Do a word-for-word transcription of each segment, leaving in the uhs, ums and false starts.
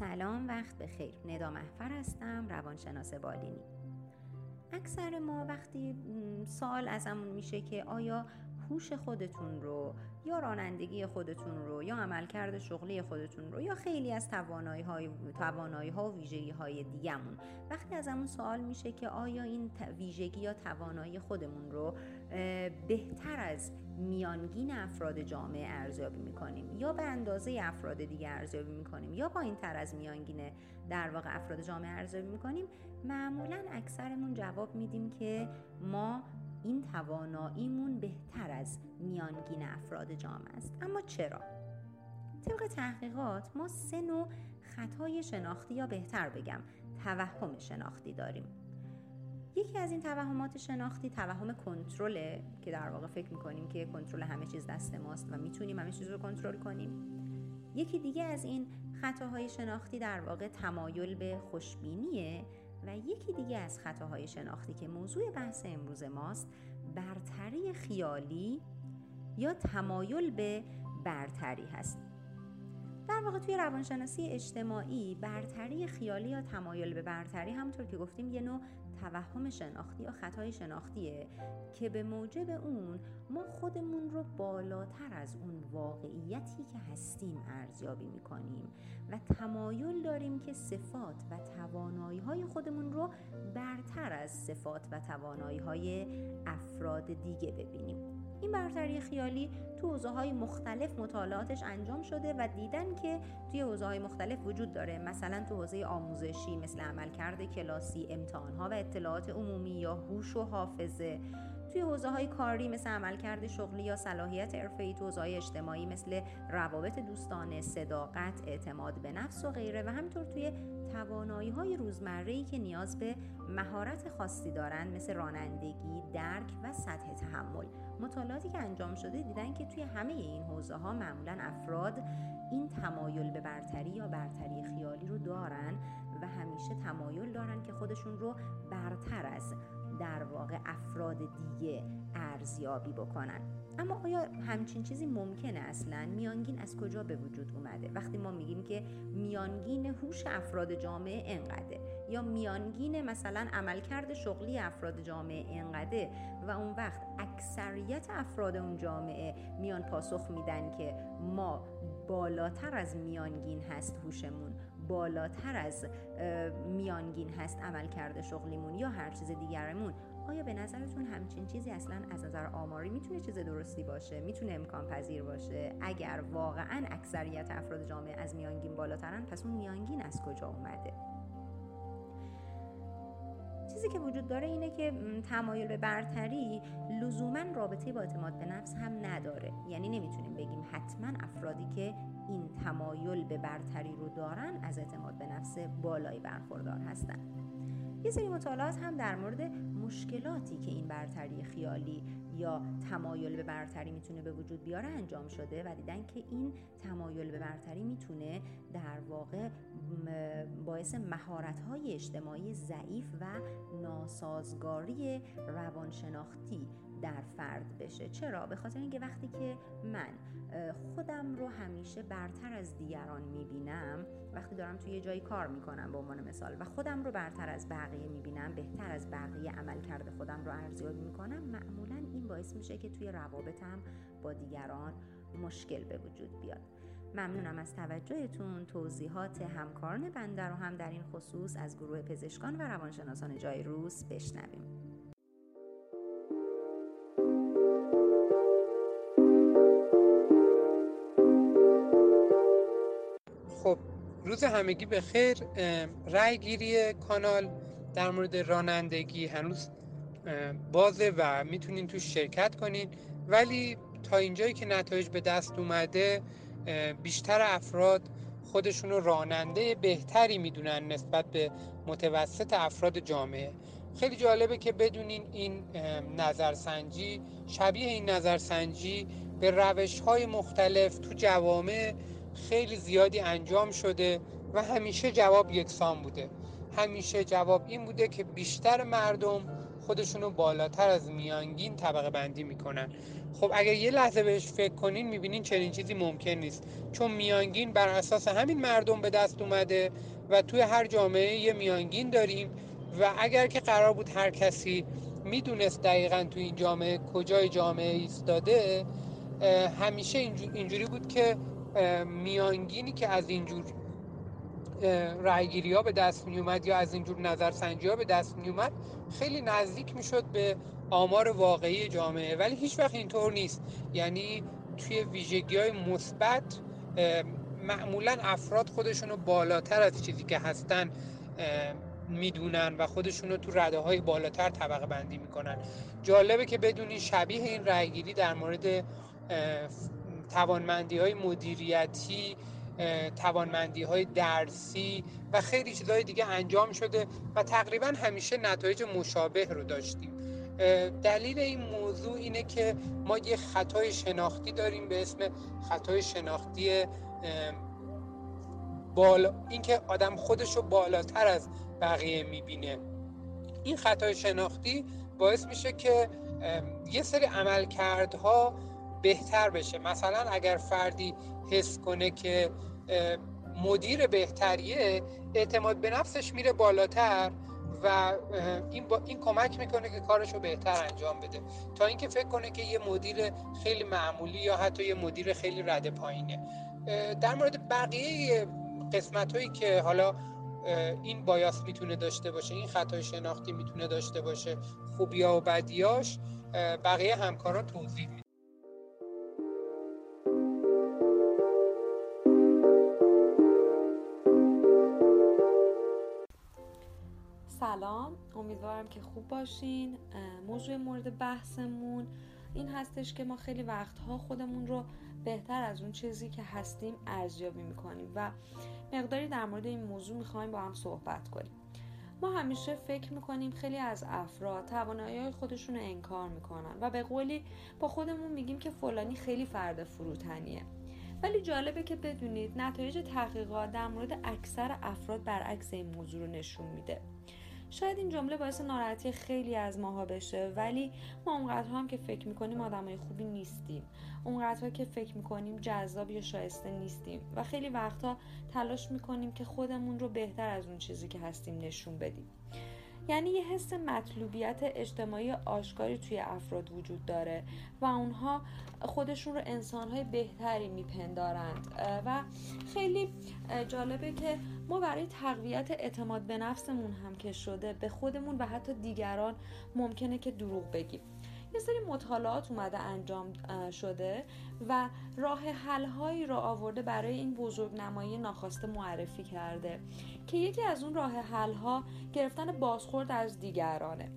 سلام، وقت بخیر. ندا محفر هستم، روانشناس بالینی. اکثر ما وقتی سال ازمون میشه که آیا هوش خودتون رو یا رانندگی خودتون رو یا عملکرد شغلی خودتون رو یا خیلی از توانایی های توانایی ها و ویژگی های دیگمون، وقتی ازمون سوال میشه که آیا این ویژگی یا توانایی خودمون رو بهتر از میانگین افراد جامعه ارزیابی میکنیم یا به اندازه افراد دیگه ارزیابی میکنیم یا پایین تر از میانگین در واقع افراد جامعه ارزیابی میکنیم، معمولا اکثرمون جواب میدیم که ما این تواناییمون بهتر از میانگین افراد جامعه است. اما چرا؟ طبق تحقیقات ما سه نوع خطای شناختی یا بهتر بگم توهم شناختی داریم. یکی از این توهمات شناختی توهم کنترله که در واقع فکر می‌کنیم که کنترل همه چیز دست ماست و می‌تونیم همه چیز رو کنترل کنیم. یکی دیگه از این خطاهای شناختی در واقع تمایل به خوشبینیه و یکی دیگه از خطاهای شناختی که موضوع بحث امروز ماست برتری خیالی یا تمایل به برتری هست. در واقع توی روانشناسی اجتماعی برتری خیالی یا تمایل به برتری همونطور که گفتیم یه نوع توهم شناختی یا خطای شناختیه که به موجب اون ما خودمون رو بالاتر از اون واقعیتی که هستیم ارزیابی میکنیم و تمایل داریم که صفات و توانایی‌های خودمون رو برتر از صفات و توانایی‌های افراد دیگه ببینیم. این برتری خیالی تو حوزه‌های مختلف مطالعاتش انجام شده و دیدن که توی حوزه‌های مختلف وجود داره، مثلا تو حوزه آموزشی مثل عملکرد کلاسی، امتحان‌ها و اطلاعات عمومی یا هوش و حافظه، توی حوزه‌های کاری مثل عملکرد شغلی یا صلاحیت حرفه‌ای، تو حوزه‌های اجتماعی مثل روابط دوستانه، صداقت، اعتماد به نفس و غیره و همینطور توی توانایی‌های روزمره‌ای که نیاز به مهارت خاصی دارن مثل رانندگی، درک و سطح تحمل. مطالعاتی که انجام شده دیدن که توی همه این حوزه‌ها معمولاً افراد این تمایل به برتری یا برتری خیالی رو دارن و همیشه تمایل دارن که خودشون رو برتر از در واقع افراد دیگه ارزیابی بکنن. اما آیا همچین چیزی ممکنه اصلا؟ میانگین از کجا به وجود اومده؟ وقتی ما میگیم که میانگین هوش افراد جامعه انقدره یا میانگین مثلا عملکرد شغلی افراد جامعه انقدره و اون وقت اکثریت افراد اون جامعه میان پاسخ میدن که ما بالاتر از میانگین هست هوشمون، بالاتر از میانگین هست عملکرد شغلیمون یا هر چیز دیگرمون، آیا به نظرتون همچین چیزی اصلا از نظر آماری میتونه چیز درستی باشه؟ میتونه امکان پذیر باشه؟ اگر واقعا اکثریت افراد جامعه از میانگین بالاترن، پس اون میانگین از کجا اومده؟ چیزی که وجود داره اینه که تمایل به برتری لزوماً رابطه با اعتماد به نفس هم نداره. یعنی نمیتونیم بگیم حتما افرادی که این تمایل به برتری رو دارن از اعتماد به نفس بالایی برخوردار هستن. یه سری مطالعات هم در مورد مشکلاتی که این برتری خیالی یا تمایل به برتری میتونه به وجود بیاره انجام شده و دیدن که این تمایل به برتری میتونه در واقع باعث مهارت‌های اجتماعی ضعیف و ناسازگاری روانشناختی در فرد بشه. چرا؟ به خاطر اینکه وقتی که من خودم رو همیشه برتر از دیگران میبینم، وقتی دارم توی یه جایی کار میکنم به عنوان مثال و خودم رو برتر از بقیه میبینم، بهتر از بقیه عمل کرده خودم رو ارزیابی میکنم، معمولا این باعث میشه که توی روابطم با دیگران مشکل به وجود بیاد. ممنونم از توجهتون. توضیحات همکاران بنده رو هم در این خصوص از گروه پزشکان و روانشناسان جای روس بشنویم. خب روز همگی بخیر. رای گیری کانال در مورد رانندگی هنوز بازه و میتونین توش شرکت کنین، ولی تا اینجایی که نتایج به دست اومده بیشتر افراد خودشون رو راننده بهتری میدونن نسبت به متوسط افراد جامعه. خیلی جالبه که بدونین این نظرسنجی شبیه این نظرسنجی به روش‌های مختلف تو جوامع خیلی زیادی انجام شده و همیشه جواب یکسان بوده. همیشه جواب این بوده که بیشتر مردم خودشونو بالاتر از میانگین طبقه بندی میکنن. خب اگر یه لحظه بهش فکر کنین میبینین چنین چیزی ممکن نیست، چون میانگین بر اساس همین مردم به دست اومده و توی هر جامعه یه میانگین داریم و اگر که قرار بود هر کسی میدونست دقیقاً توی این جامعه کجای جامعه ایستاده، همیشه اینجوری بود که میانگینی که از اینجور رأیگیری ها به دست می اومد یا از اینجور نظرسنجی ها به دست می اومد خیلی نزدیک می شد به آمار واقعی جامعه، ولی هیچ وقت اینطور نیست. یعنی توی ویژگی های مثبت معمولا افراد خودشونو بالاتر از چیزی که هستن میدونن و خودشونو تو رده های بالاتر طبقه بندی میکنن. جالبه که بدونین شبیه این رأیگیری در مورد توانمندی های مدیریتی، توانمندی های درسی و خیلی چیزهای دیگه انجام شده و تقریبا همیشه نتایج مشابه رو داشتیم. دلیل این موضوع اینه که ما یه خطای شناختی داریم به اسم خطای شناختی بالا، اینکه آدم خودشو بالاتر از بقیه میبینه. این خطای شناختی باعث میشه که یه سری عملکردها بهتر بشه. مثلا اگر فردی حس کنه که مدیر بهتریه، اعتماد به نفسش میره بالاتر و این, با این کمک میکنه که کارشو بهتر انجام بده تا اینکه فکر کنه که یه مدیر خیلی معمولی یا حتی یه مدیر خیلی رده پایینه. در مورد بقیه قسمت‌هایی که حالا این بایاس میتونه داشته باشه، این خطای شناختی میتونه داشته باشه، خوبیا و بدیاش بقیه همکاران توضیح میدن. سلام، امیدوارم که خوب باشین. موضوع مورد بحثمون این هستش که ما خیلی وقتها خودمون رو بهتر از اون چیزی که هستیم ارزیابی میکنیم و مقداری در مورد این موضوع میخوایم با هم صحبت کنیم. ما همیشه فکر میکنیم خیلی از افراد توانایی‌های خودشون رو انکار میکنن و به قولی با خودمون میگیم که فلانی خیلی فرد فروتنیه. ولی جالبه که بدونید نتایج تحقیقات در مورد اکثر افراد برعکس این موضوع رو نشون میده. شاید این جمله باعث ناراحتی خیلی از ماها بشه، ولی ما اونقدرها هم که فکر میکنیم آدمای خوبی نیستیم، اونقدرها که فکر میکنیم جذاب یا شایسته نیستیم و خیلی وقتا تلاش میکنیم که خودمون رو بهتر از اون چیزی که هستیم نشون بدیم. یعنی یه حس مطلوبیت اجتماعی آشکاری توی افراد وجود داره و اونها خودشون رو انسان‌های بهتری میپندارند و خیلی جالبه که ما برای تقویت اعتماد به نفسمون هم که شده به خودمون و حتی دیگران ممکنه که دروغ بگیم. یه سری مطالعات اومده انجام شده و راه حل‌هایی را آورده برای این بزرگنمایی ناخواسته معرفی کرده که یکی از اون راه حل‌ها گرفتن بازخورد از دیگرانه.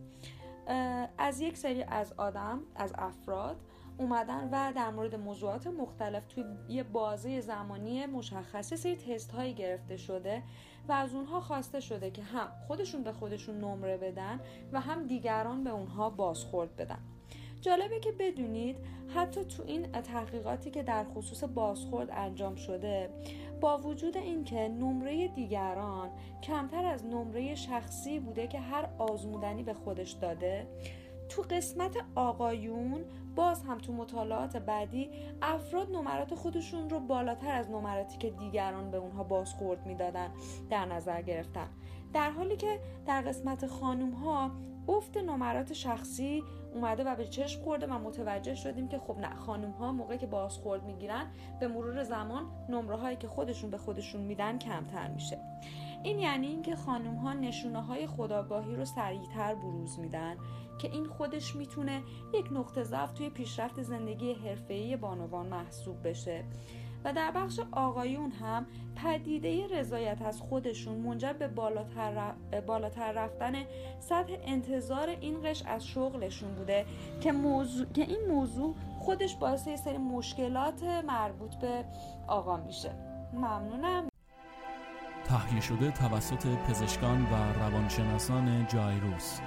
از یک سری از آدم از افراد اومدن و در مورد موضوعات مختلف توی یه بازه زمانی مشخصی سری تست هایی گرفته شده و از اونها خواسته شده که هم خودشون به خودشون نمره بدن و هم دیگران به اونها بازخورد بدن. جالبه که بدونید حتی تو این تحقیقاتی که در خصوص بازخورد انجام شده، با وجود اینکه نمره دیگران کمتر از نمره شخصی بوده که هر آزمودنی به خودش داده، تو قسمت آقایون باز هم تو مطالعات بعدی افراد نمرات خودشون رو بالاتر از نمراتی که دیگران به اونها بازخورد میدادن در نظر گرفتن، در حالی که در قسمت خانوم ها افت نمرات شخصی اومده و به چشم خورده و متوجه شدیم که خب نه، خانوم ها موقعی که بازخورد میگیرن به مرور زمان نمره هایی که خودشون به خودشون میدن کمتر میشه. این یعنی اینکه خانوم ها نشونه های خودآگاهی رو سریعتر بروز میدن که این خودش میتونه یک نقطه ضعف توی پیشرفت زندگی حرفه‌ای بانوان محسوب بشه و در بخش آقایون هم پدیده رضایت از خودشون منجر به بالاتر بالاتر رفتن سطح انتظار این قشر از شغلشون بوده که موضوع که این موضوع خودش باعث یه سری مشکلات مربوط به آقا میشه. ممنونم. تهیه شده توسط پزشکان و روانشناسان جایروس.